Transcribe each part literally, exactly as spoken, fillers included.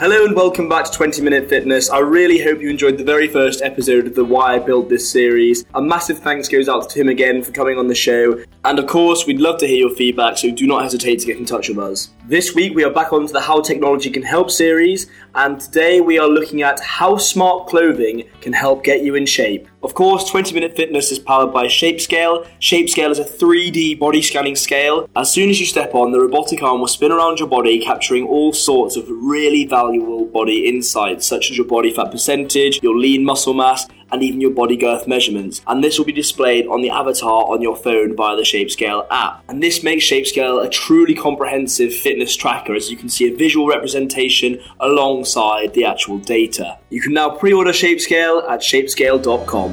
Hello and welcome back to twenty minute fitness. I really hope you enjoyed the very first episode of the Why I Built This series. A massive thanks goes out to Tim again for coming on the show. And of course, we'd love to hear your feedback, so do not hesitate to get in touch with us. This week, we are back onto the How Technology Can Help series. And today, we are looking at how smart clothing can help get you in shape. Of course, twenty minute fitness is powered by ShapeScale. ShapeScale is a three D body scanning scale. As soon as you step on, the robotic arm will spin around your body, capturing all sorts of really valuable body insights, such as your body fat percentage, your lean muscle mass, and even your body girth measurements. And this will be displayed on the avatar on your phone via the ShapeScale app. And this makes ShapeScale a truly comprehensive fitness tracker, as you can see a visual representation alongside the actual data. You can now pre-order ShapeScale at shapescale dot com.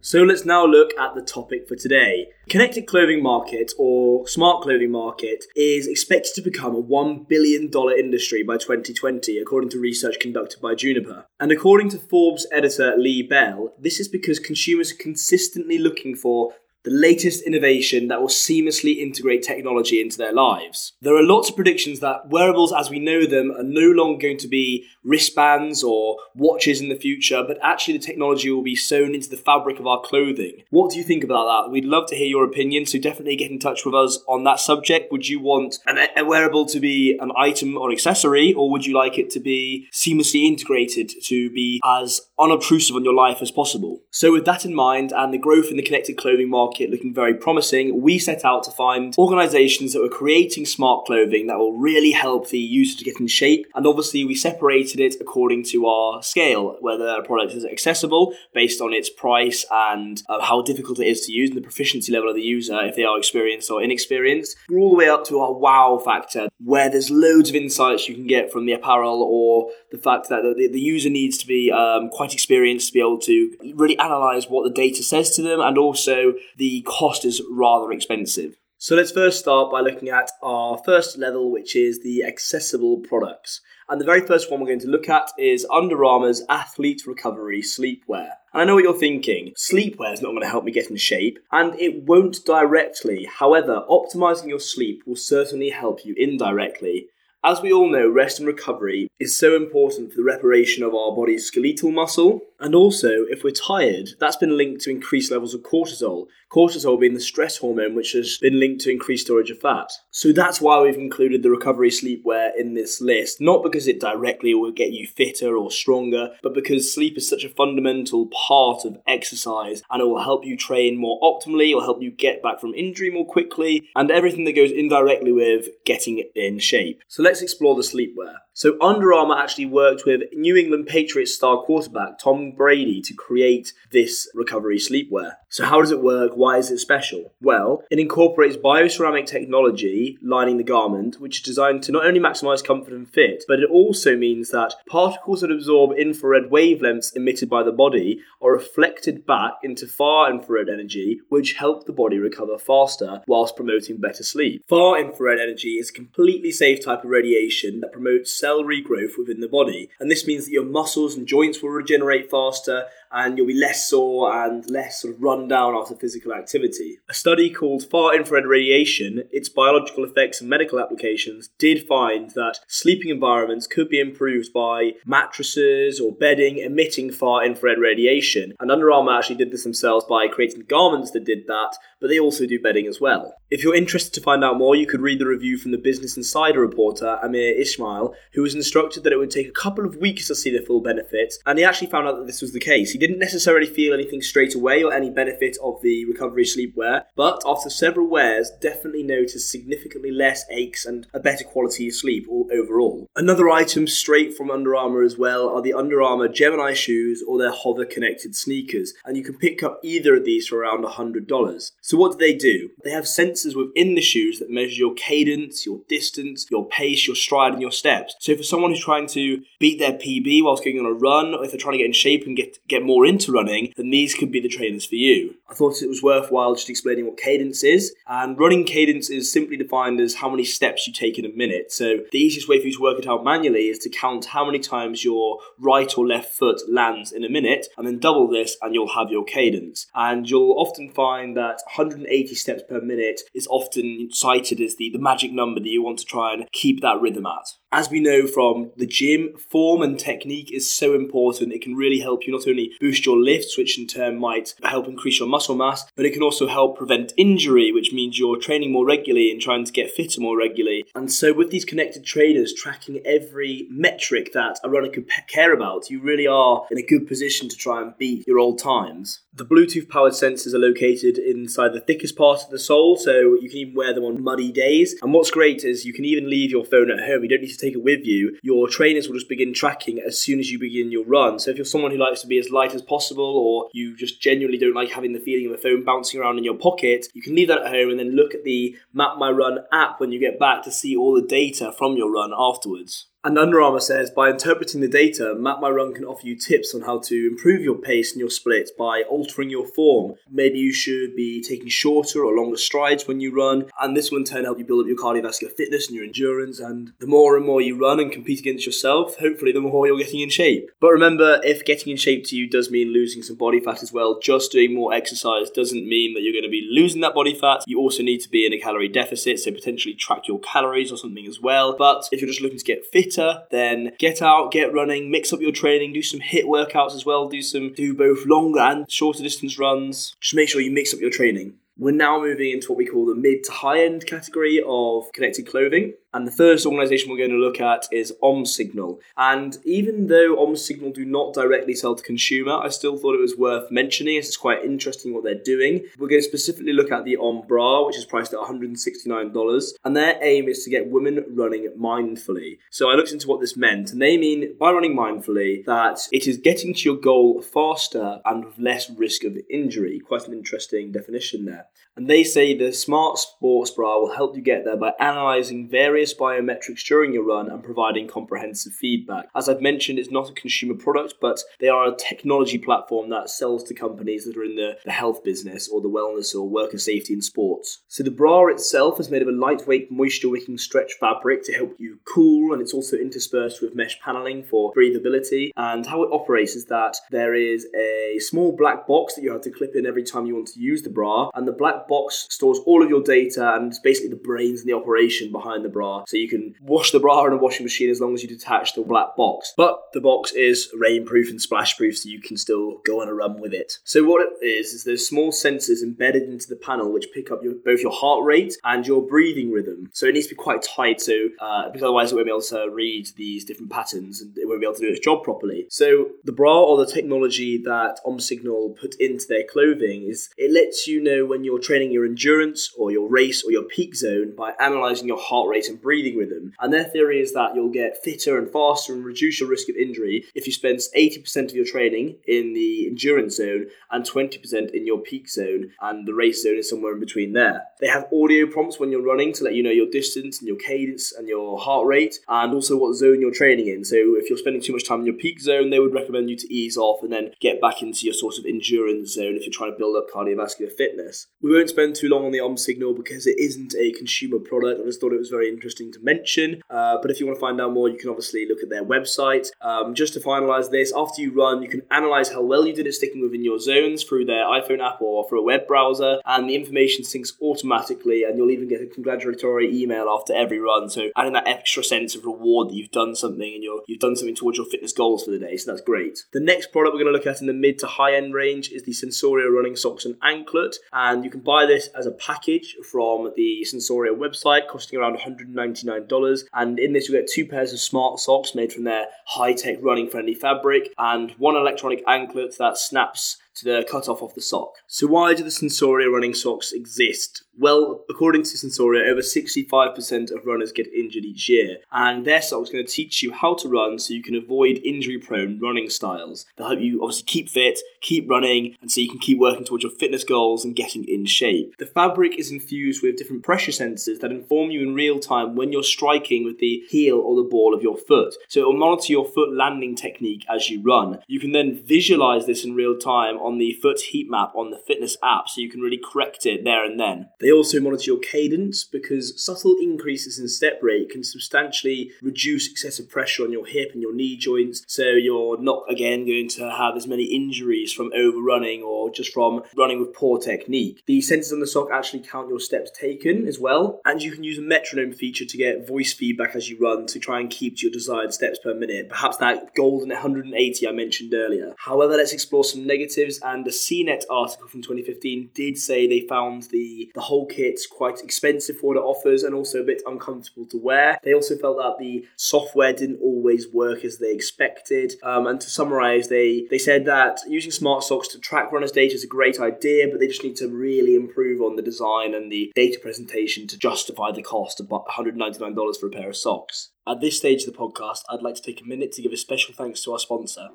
So let's now look at the topic for today. Connected clothing market, or smart clothing market, is expected to become a one billion dollars industry by twenty twenty, according to research conducted by Juniper. And according to Forbes editor Lee Bell, this is because consumers are consistently looking for the latest innovation that will seamlessly integrate technology into their lives. There are lots of predictions that wearables as we know them are no longer going to be wristbands or watches in the future, but actually the technology will be sewn into the fabric of our clothing. What do you think about that? We'd love to hear your opinion, so definitely get in touch with us on that subject. Would you want an, a wearable to be an item or accessory, or would you like it to be seamlessly integrated to be as unobtrusive on your life as possible? So with that in mind, and the growth in the connected clothing market looking very promising, we set out to find organisations that were creating smart clothing that will really help the user to get in shape. And obviously we separated it according to our scale, whether a product is accessible based on its price and uh, how difficult it is to use and the proficiency level of the user, if they are experienced or inexperienced, all the way up to our wow factor, where there's loads of insights you can get from the apparel or the fact that the, the user needs to be um, quite experienced to be able to really analyse what the data says to them, and also the cost is rather expensive. So let's first start by looking at our first level, which is the accessible products. And the very first one we're going to look at is Under Armour's Athlete Recovery Sleepwear. And I know what you're thinking, sleepwear is not going to help me get in shape, and it won't directly. However, optimising your sleep will certainly help you indirectly. As we all know, rest and recovery is so important for the reparation of our body's skeletal muscle. And also, if we're tired, that's been linked to increased levels of cortisol, cortisol being the stress hormone which has been linked to increased storage of fat. So that's why we've included the recovery sleepwear in this list, not because it directly will get you fitter or stronger, but because sleep is such a fundamental part of exercise, and it will help you train more optimally, it will help you get back from injury more quickly, and everything that goes indirectly with getting in shape. So let's explore the sleepwear. So Under Armour actually worked with New England Patriots star quarterback Tom Brady to create this recovery sleepwear. So how does it work? Why is it special? Well, it incorporates bioceramic technology lining the garment, which is designed to not only maximise comfort and fit, but it also means that particles that absorb infrared wavelengths emitted by the body are reflected back into far infrared energy, which help the body recover faster whilst promoting better sleep. Far infrared energy is a completely safe type of radiation that promotes cell regrowth within the body, and this means that your muscles and joints will regenerate faster and you'll be less sore and less sort of run down after physical activity. A study called Far Infrared Radiation, Its Biological Effects and Medical Applications, did find that sleeping environments could be improved by mattresses or bedding emitting far infrared radiation, and Under Armour actually did this themselves by creating garments that did that, but they also do bedding as well. If you're interested to find out more, you could read the review from the Business Insider reporter Amir Ismail, who was instructed that it would take a couple of weeks to see the full benefit, and he actually found out that this was the case. He didn't necessarily feel anything straight away or any benefit of the recovery sleepwear, but after several wears, definitely noticed significantly less aches and a better quality of sleep overall. Another item straight from Under Armour as well are the Under Armour Gemini shoes or their Hover connected sneakers, and you can pick up either of these for around one hundred dollars. So what do they do? They have sensors within the shoes that measure your cadence, your distance, your pace, your stride, and your steps. So for someone who's trying to beat their P B whilst going on a run, or if they're trying to get in shape and get, get more into running, then these could be the trainers for you. I thought it was worthwhile just explaining what cadence is. And running cadence is simply defined as how many steps you take in a minute. So the easiest way for you to work it out manually is to count how many times your right or left foot lands in a minute, and then double this and you'll have your cadence. And you'll often find that one hundred eighty steps per minute is often cited as the, the magic number that you want to try and keep that rhythm at. As we know from the gym, form and technique is so important. It can really help you not only boost your lifts, which in turn might help increase your muscle mass, but it can also help prevent injury, which means you're training more regularly and trying to get fitter more regularly. And so with these connected trainers tracking every metric that a runner could care about, you really are in a good position to try and beat your old times. The Bluetooth-powered sensors are located inside the thickest part of the sole, so you can even wear them on muddy days. And what's great is you can even leave your phone at home. You don't need to take it with you. Your trainers will just begin tracking as soon as you begin your run. So if you're someone who likes to be as light as possible, or you just genuinely don't like having the feeling of a phone bouncing around in your pocket, you can leave that at home and then look at the MapMyRun app when you get back to see all the data from your run afterwards. And Under Armour says, by interpreting the data, MapMyRun can offer you tips on how to improve your pace and your splits by altering your form. Maybe you should be taking shorter or longer strides when you run, and this will in turn help you build up your cardiovascular fitness and your endurance, and the more and more you run and compete against yourself, hopefully the more you're getting in shape. But remember, if getting in shape to you does mean losing some body fat as well, just doing more exercise doesn't mean that you're going to be losing that body fat. You also need to be in a calorie deficit, so potentially track your calories or something as well. But if you're just looking to get fit, then get out, get running, mix up your training, do some HIIT workouts as well, do some do both longer and shorter distance runs. Just make sure you mix up your training. We're now moving into what we call the mid to high end category of connected clothing. And the first organisation we're going to look at is OMsignal. And even though OMsignal do not directly sell to consumer, I still thought it was worth mentioning as it's quite interesting what they're doing. We're going to specifically look at the OMbra, which is priced at one hundred sixty-nine dollars. And their aim is to get women running mindfully. So I looked into what this meant. And they mean by running mindfully that it is getting to your goal faster and with less risk of injury. Quite an interesting definition there. And they say the smart sports bra will help you get there by analysing various biometrics during your run and providing comprehensive feedback. As I've mentioned, it's not a consumer product, but they are a technology platform that sells to companies that are in the, the health business or the wellness or worker safety in sports. So the bra itself is made of a lightweight, moisture-wicking stretch fabric to help you cool, and it's also interspersed with mesh panelling for breathability. And how it operates is that there is a small black box that you have to clip in every time you want to use the bra, and the black box stores all of your data and it's basically the brains and the operation behind the bra. So you can wash the bra in a washing machine as long as you detach the black box. But the box is rainproof and splashproof, so you can still go on a run with it. So what it is, is there's small sensors embedded into the panel which pick up your, both your heart rate and your breathing rhythm. So it needs to be quite tight, so uh, because otherwise it won't be able to read these different patterns and it won't be able to do its job properly. So the bra, or the technology that OMsignal put into their clothing, is it lets you know when you're training your endurance or your race or your peak zone by analysing your heart rate and breathing rhythm. And their theory is that you'll get fitter and faster and reduce your risk of injury if you spend eighty percent of your training in the endurance zone and twenty percent in your peak zone, and the race zone is somewhere in between there. They have audio prompts when you're running to let you know your distance and your cadence and your heart rate, and also what zone you're training in. So if you're spending too much time in your peak zone, they would recommend you to ease off and then get back into your sort of endurance zone if you're trying to build up cardiovascular fitness. We won't spend too long on the OMsignal because it isn't a consumer product. I just thought it was very interesting. interesting to mention, uh, but if you want to find out more, you can obviously look at their website. Um, just to finalise this, after you run, you can analyse how well you did at sticking within your zones through their iPhone app or through a web browser, and the information syncs automatically, and you'll even get a congratulatory email after every run, so adding that extra sense of reward that you've done something and you're, you've done something towards your fitness goals for the day, so that's great. The next product we're going to look at in the mid to high-end range is the Sensoria running socks and anklet, and you can buy this as a package from the Sensoria website, costing around one hundred ninety-nine dollars, and in this you get two pairs of smart socks made from their high-tech running friendly fabric and one electronic anklet that snaps to the cutoff of the sock. So why do the Sensoria running socks exist? Well, according to Sensoria, over sixty-five percent of runners get injured each year, and their socks are going to teach you how to run so you can avoid injury-prone running styles. They'll help you obviously keep fit, keep running, and so you can keep working towards your fitness goals and getting in shape. The fabric is infused with different pressure sensors that inform you in real time when you're striking with the heel or the ball of your foot. So it will monitor your foot landing technique as you run. You can then visualize this in real time on the foot heat map on the fitness app, so you can really correct it there and then. They They also monitor your cadence because subtle increases in step rate can substantially reduce excessive pressure on your hip and your knee joints. So you're not, again, going to have as many injuries from overrunning or just from running with poor technique. The sensors on the sock actually count your steps taken as well. And you can use a metronome feature to get voice feedback as you run to try and keep to your desired steps per minute. Perhaps that golden one hundred eighty I mentioned earlier. However, let's explore some negatives. And a C net article from twenty fifteen did say they found the, the whole kit's quite expensive for what it offers and also a bit uncomfortable to wear. They also felt that the software didn't always work as they expected. Um, and to summarise, they, they said that using smart socks to track runners' data is a great idea, but they just need to really improve on the design and the data presentation to justify the cost of one hundred ninety-nine dollars for a pair of socks. At this stage of the podcast, I'd like to take a minute to give a special thanks to our sponsor.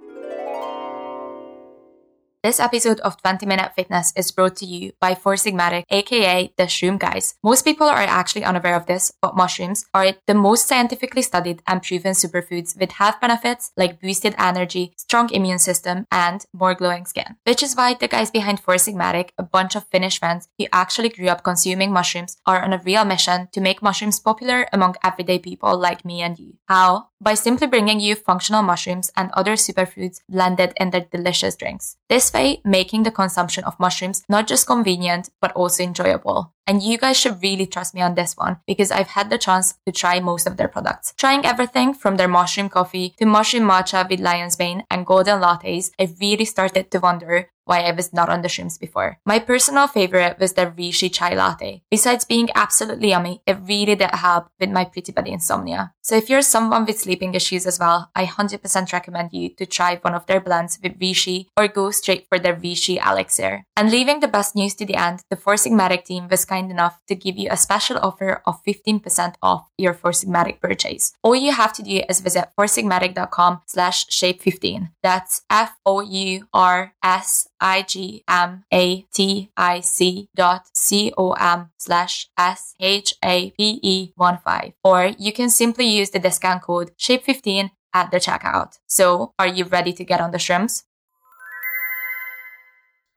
This episode of twenty minute fitness is brought to you by Four Sigmatic, aka the Shroom Guys. Most people are actually unaware of this, but mushrooms are the most scientifically studied and proven superfoods with health benefits like boosted energy, strong immune system, and more glowing skin. Which is why the guys behind Four Sigmatic, a bunch of Finnish friends who actually grew up consuming mushrooms, are on a real mission to make mushrooms popular among everyday people like me and you. How? By simply bringing you functional mushrooms and other superfoods blended in their delicious drinks. This way, making the consumption of mushrooms not just convenient, but also enjoyable. And you guys should really trust me on this one because I've had the chance to try most of their products. Trying everything from their mushroom coffee to mushroom matcha with lion's mane and golden lattes, I really started to wonder why I was not on the shrooms before. My personal favorite was their reishi chai latte. Besides being absolutely yummy, it really did help with my pretty bad insomnia. So if you're someone with sleeping issues as well, I one hundred percent recommend you to try one of their blends with reishi or go straight for their reishi elixir. And leaving the best news to the end, the Four Sigmatic team was kind enough to give you a special offer of fifteen percent off your Four Sigmatic purchase. All you have to do is visit four sigmatic dot com slash shape fifteen. That's F-O-U-R-S-I-G-M-A-T-I-C dot C-O-M slash S-H-A-P-E-one-five. Or you can simply use the discount code shape fifteen at the checkout. So are you ready to get on the shrooms?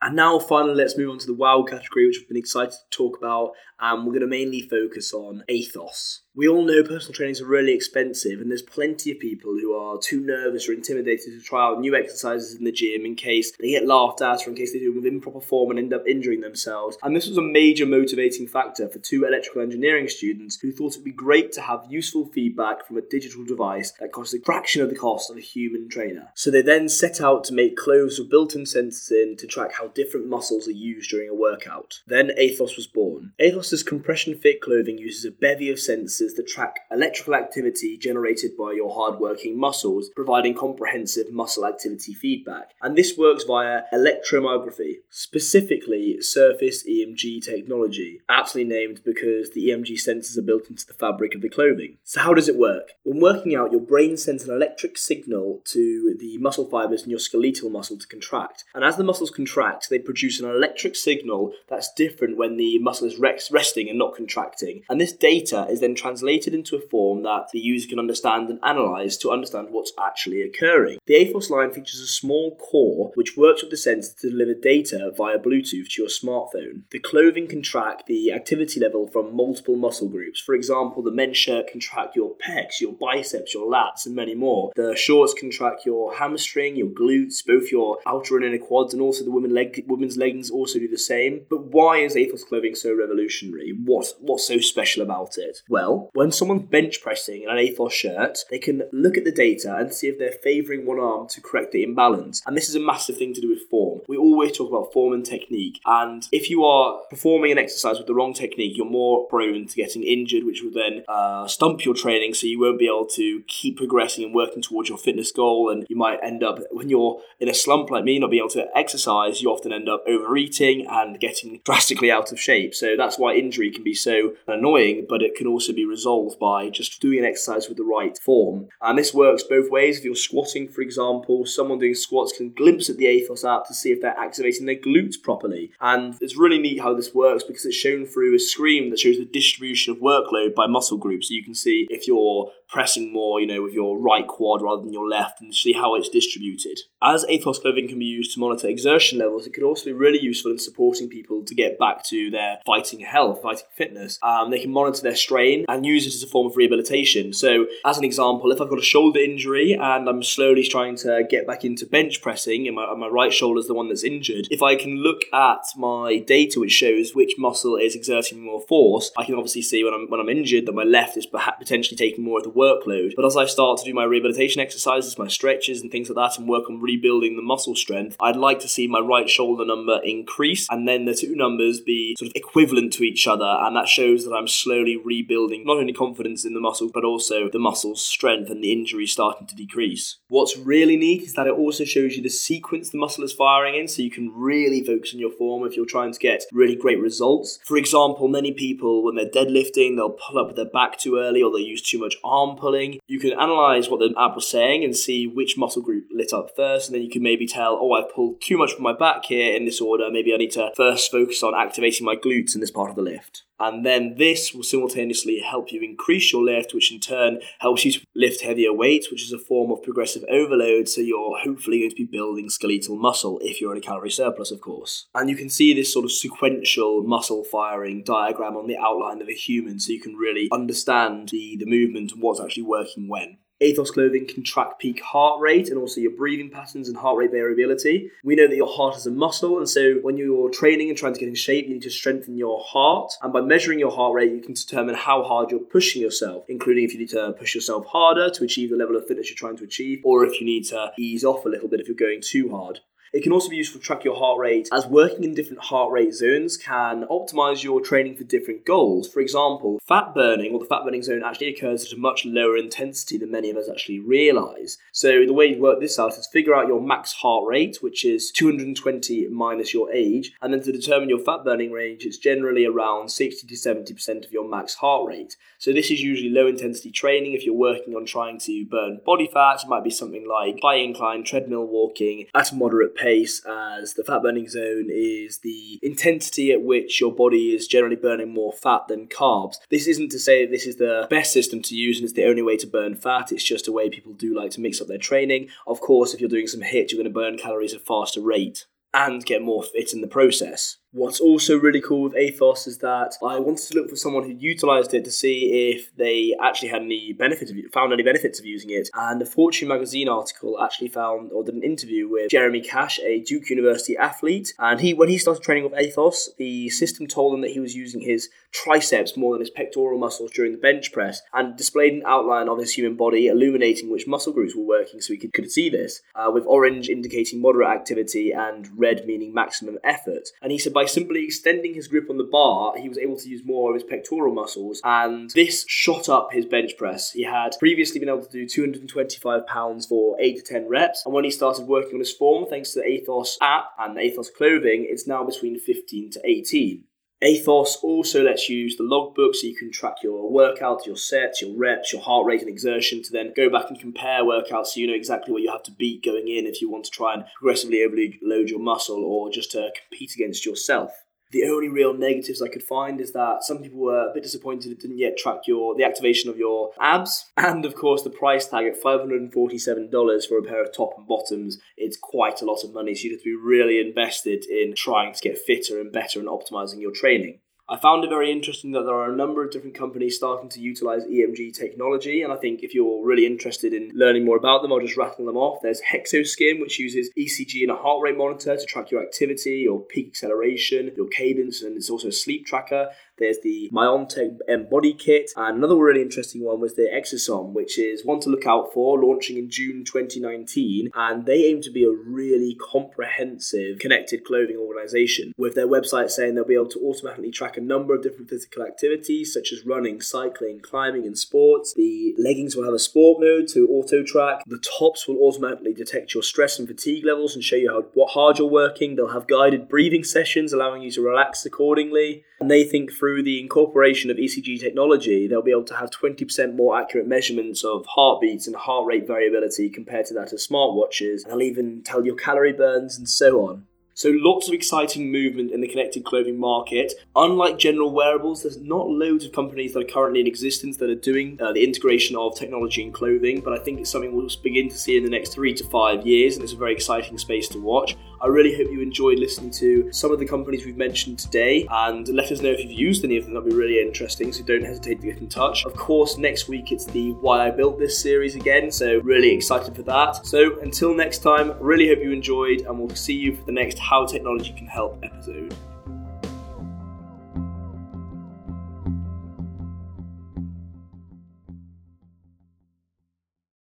And now, finally, let's move on to the WOW category, which we've been excited to talk about, and um, we're going to mainly focus on Athos. We all know personal trainings are really expensive, and there's plenty of people who are too nervous or intimidated to try out new exercises in the gym in case they get laughed at or in case they do it with improper form and end up injuring themselves. And this was a major motivating factor for two electrical engineering students who thought it would be great to have useful feedback from a digital device that cost a fraction of the cost of a human trainer. So they then set out to make clothes with built-in sensors in to track how different muscles are used during a workout. Then Athos was born. Athos's compression-fit clothing uses a bevy of sensors that track electrical activity generated by your hard-working muscles, providing comprehensive muscle activity feedback. And this works via electromyography, specifically surface E M G technology, aptly named because the E M G sensors are built into the fabric of the clothing. So how does it work? When working out, your brain sends an electric signal to the muscle fibers in your skeletal muscle to contract. And as the muscles contract, they produce an electric signal that's different when the muscle is resting and not contracting. And this data is then translated translated into a form that the user can understand and analyse to understand what's actually occurring. The Athos line features a small core which works with the sensor to deliver data via Bluetooth to your smartphone. The clothing can track the activity level from multiple muscle groups. For example, the men's shirt can track your pecs, your biceps, your lats, and many more. The shorts can track your hamstring, your glutes, both your outer and inner quads, and also the women leg- women's leggings also do the same. But why is Athos clothing so revolutionary? What, what's so special about it? Well, when someone's bench pressing in an Athos shirt, they can look at the data and see if they're favouring one arm to correct the imbalance. And this is a massive thing to do with form. We always talk about form and technique. And if you are performing an exercise with the wrong technique, you're more prone to getting injured, which will then uh, stump your training, so you won't be able to keep progressing and working towards your fitness goal. And you might end up, when you're in a slump like me, not being able to exercise, you often end up overeating and getting drastically out of shape. So that's why injury can be so annoying, but it can also be resolved by just doing an exercise with the right form. And this works both ways. If you're squatting, for example, someone doing squats can glimpse at the Athos app to see if they're activating their glutes properly. And it's really neat how this works because it's shown through a screen that shows the distribution of workload by muscle group. So you can see if you're pressing more, you know, with your right quad rather than your left, and see how it's distributed. As Athos clothing can be used to monitor exertion levels skills, it can also be really useful in supporting people to get back to their fighting health, fighting fitness. Um, they can monitor their strain and use it as a form of rehabilitation. So as an example, if I've got a shoulder injury and I'm slowly trying to get back into bench pressing and my, my right shoulder is the one that's injured, if I can look at my data which shows which muscle is exerting more force, I can obviously see when I'm when I'm injured that my left is perhaps potentially taking more of the workload. But as I start to do my rehabilitation exercises, my stretches and things like that, and work on rebuilding the muscle strength, I'd like to see my right shoulder number increase and then the two numbers be sort of equivalent to each other, and that shows that I'm slowly rebuilding not only confidence in the muscle but also the muscle's strength and the injury starting to decrease. What's really neat is that it also shows you the sequence the muscle is firing in, so you can really focus on your form if you're trying to get really great results. For example, many people when they're deadlifting, they'll pull up with their back too early or they use too much arm pulling. You can analyse what the app was saying and see which muscle group lit up first, and then you can maybe tell, oh, I've pulled too much from my back here in this order, maybe I need to first focus on activating my glutes in this part of the lift. And then this will simultaneously help you increase your lift, which in turn helps you to lift heavier weights, which is a form of progressive overload. So you're hopefully going to be building skeletal muscle if you're in a calorie surplus, of course. And you can see this sort of sequential muscle firing diagram on the outline of a human, so you can really understand the, the movement and what's actually working when. Athos clothing can track peak heart rate and also your breathing patterns and heart rate variability. We know that your heart is a muscle, and so when you're training and trying to get in shape, you need to strengthen your heart. And by measuring your heart rate, you can determine how hard you're pushing yourself, including if you need to push yourself harder to achieve the level of fitness you're trying to achieve, or if you need to ease off a little bit if you're going too hard. It can also be useful to track your heart rate, as working in different heart rate zones can optimize your training for different goals. For example, fat burning or the fat burning zone actually occurs at a much lower intensity than many of us actually realize. So the way you work this out is figure out your max heart rate, which is two hundred twenty minus your age, and then to determine your fat burning range, it's generally around sixty to seventy percent of your max heart rate. So this is usually low intensity training. If you're working on trying to burn body fat, it might be something like high incline treadmill walking at a moderate pace, as the fat burning zone is the intensity at which your body is generally burning more fat than carbs. This isn't to say this is the best system to use and it's the only way to burn fat. It's just a way people do like to mix up their training. Of course, if you're doing some H I I T, you're going to burn calories at a faster rate and get more fit in the process. What's also really cool with Athos is that I wanted to look for someone who utilised it to see if they actually had any benefits of found any benefits of using it. And a Fortune magazine article actually found or did an interview with Jeremy Cash, a Duke University athlete. And he, when he started training with Athos, the system told him that he was using his triceps more than his pectoral muscles during the bench press, and displayed an outline of his human body, illuminating which muscle groups were working, so he could, could see this. Uh, with orange indicating moderate activity and red meaning maximum effort. And he said by simply extending his grip on the bar, he was able to use more of his pectoral muscles, and this shot up his bench press. He had previously been able to do two hundred twenty-five pounds for eight to ten reps, and when he started working on his form, thanks to the Athos app and the Athos clothing, it's now between fifteen to eighteen. Athos also lets you use the logbook, so you can track your workouts, your sets, your reps, your heart rate and exertion to then go back and compare workouts, so you know exactly what you have to beat going in if you want to try and progressively overload your muscle or just to compete against yourself. The only real negatives I could find is that some people were a bit disappointed it didn't yet track your the activation of your abs. And of course, the price tag at five hundred forty-seven dollars for a pair of top and bottoms, it's quite a lot of money. So you'd have to be really invested in trying to get fitter and better and optimizing your training. I found it very interesting that there are a number of different companies starting to utilize E M G technology, and I think if you're really interested in learning more about them, I'll just rattle them off. There's Hexoskin, which uses E C G and a heart rate monitor to track your activity, your peak acceleration, your cadence, and it's also a sleep tracker. There's the Myontech M Body Kit, and another really interesting one was the Exosom, which is one to look out for, launching in June twenty nineteen, and they aim to be a really comprehensive connected clothing organisation, with their website saying they'll be able to automatically track a number of different physical activities such as running, cycling, climbing and sports. The leggings will have a sport mode to auto-track, the tops will automatically detect your stress and fatigue levels and show you how what hard you're working, they'll have guided breathing sessions allowing you to relax accordingly, and they think for Through the incorporation of E C G technology, they'll be able to have twenty percent more accurate measurements of heartbeats and heart rate variability compared to that of smartwatches, and they'll even tell your calorie burns and so on. So lots of exciting movement in the connected clothing market. Unlike general wearables, there's not loads of companies that are currently in existence that are doing uh, the integration of technology in clothing, but I think it's something we'll begin to see in the next three to five years, and it's a very exciting space to watch. I really hope you enjoyed listening to some of the companies we've mentioned today, and let us know if you've used any of them. That'd be really interesting, so don't hesitate to get in touch. Of course, next week it's the Why I Built This series again, so really excited for that. So until next time, really hope you enjoyed, and we'll see you for the next How Technology Can Help episode.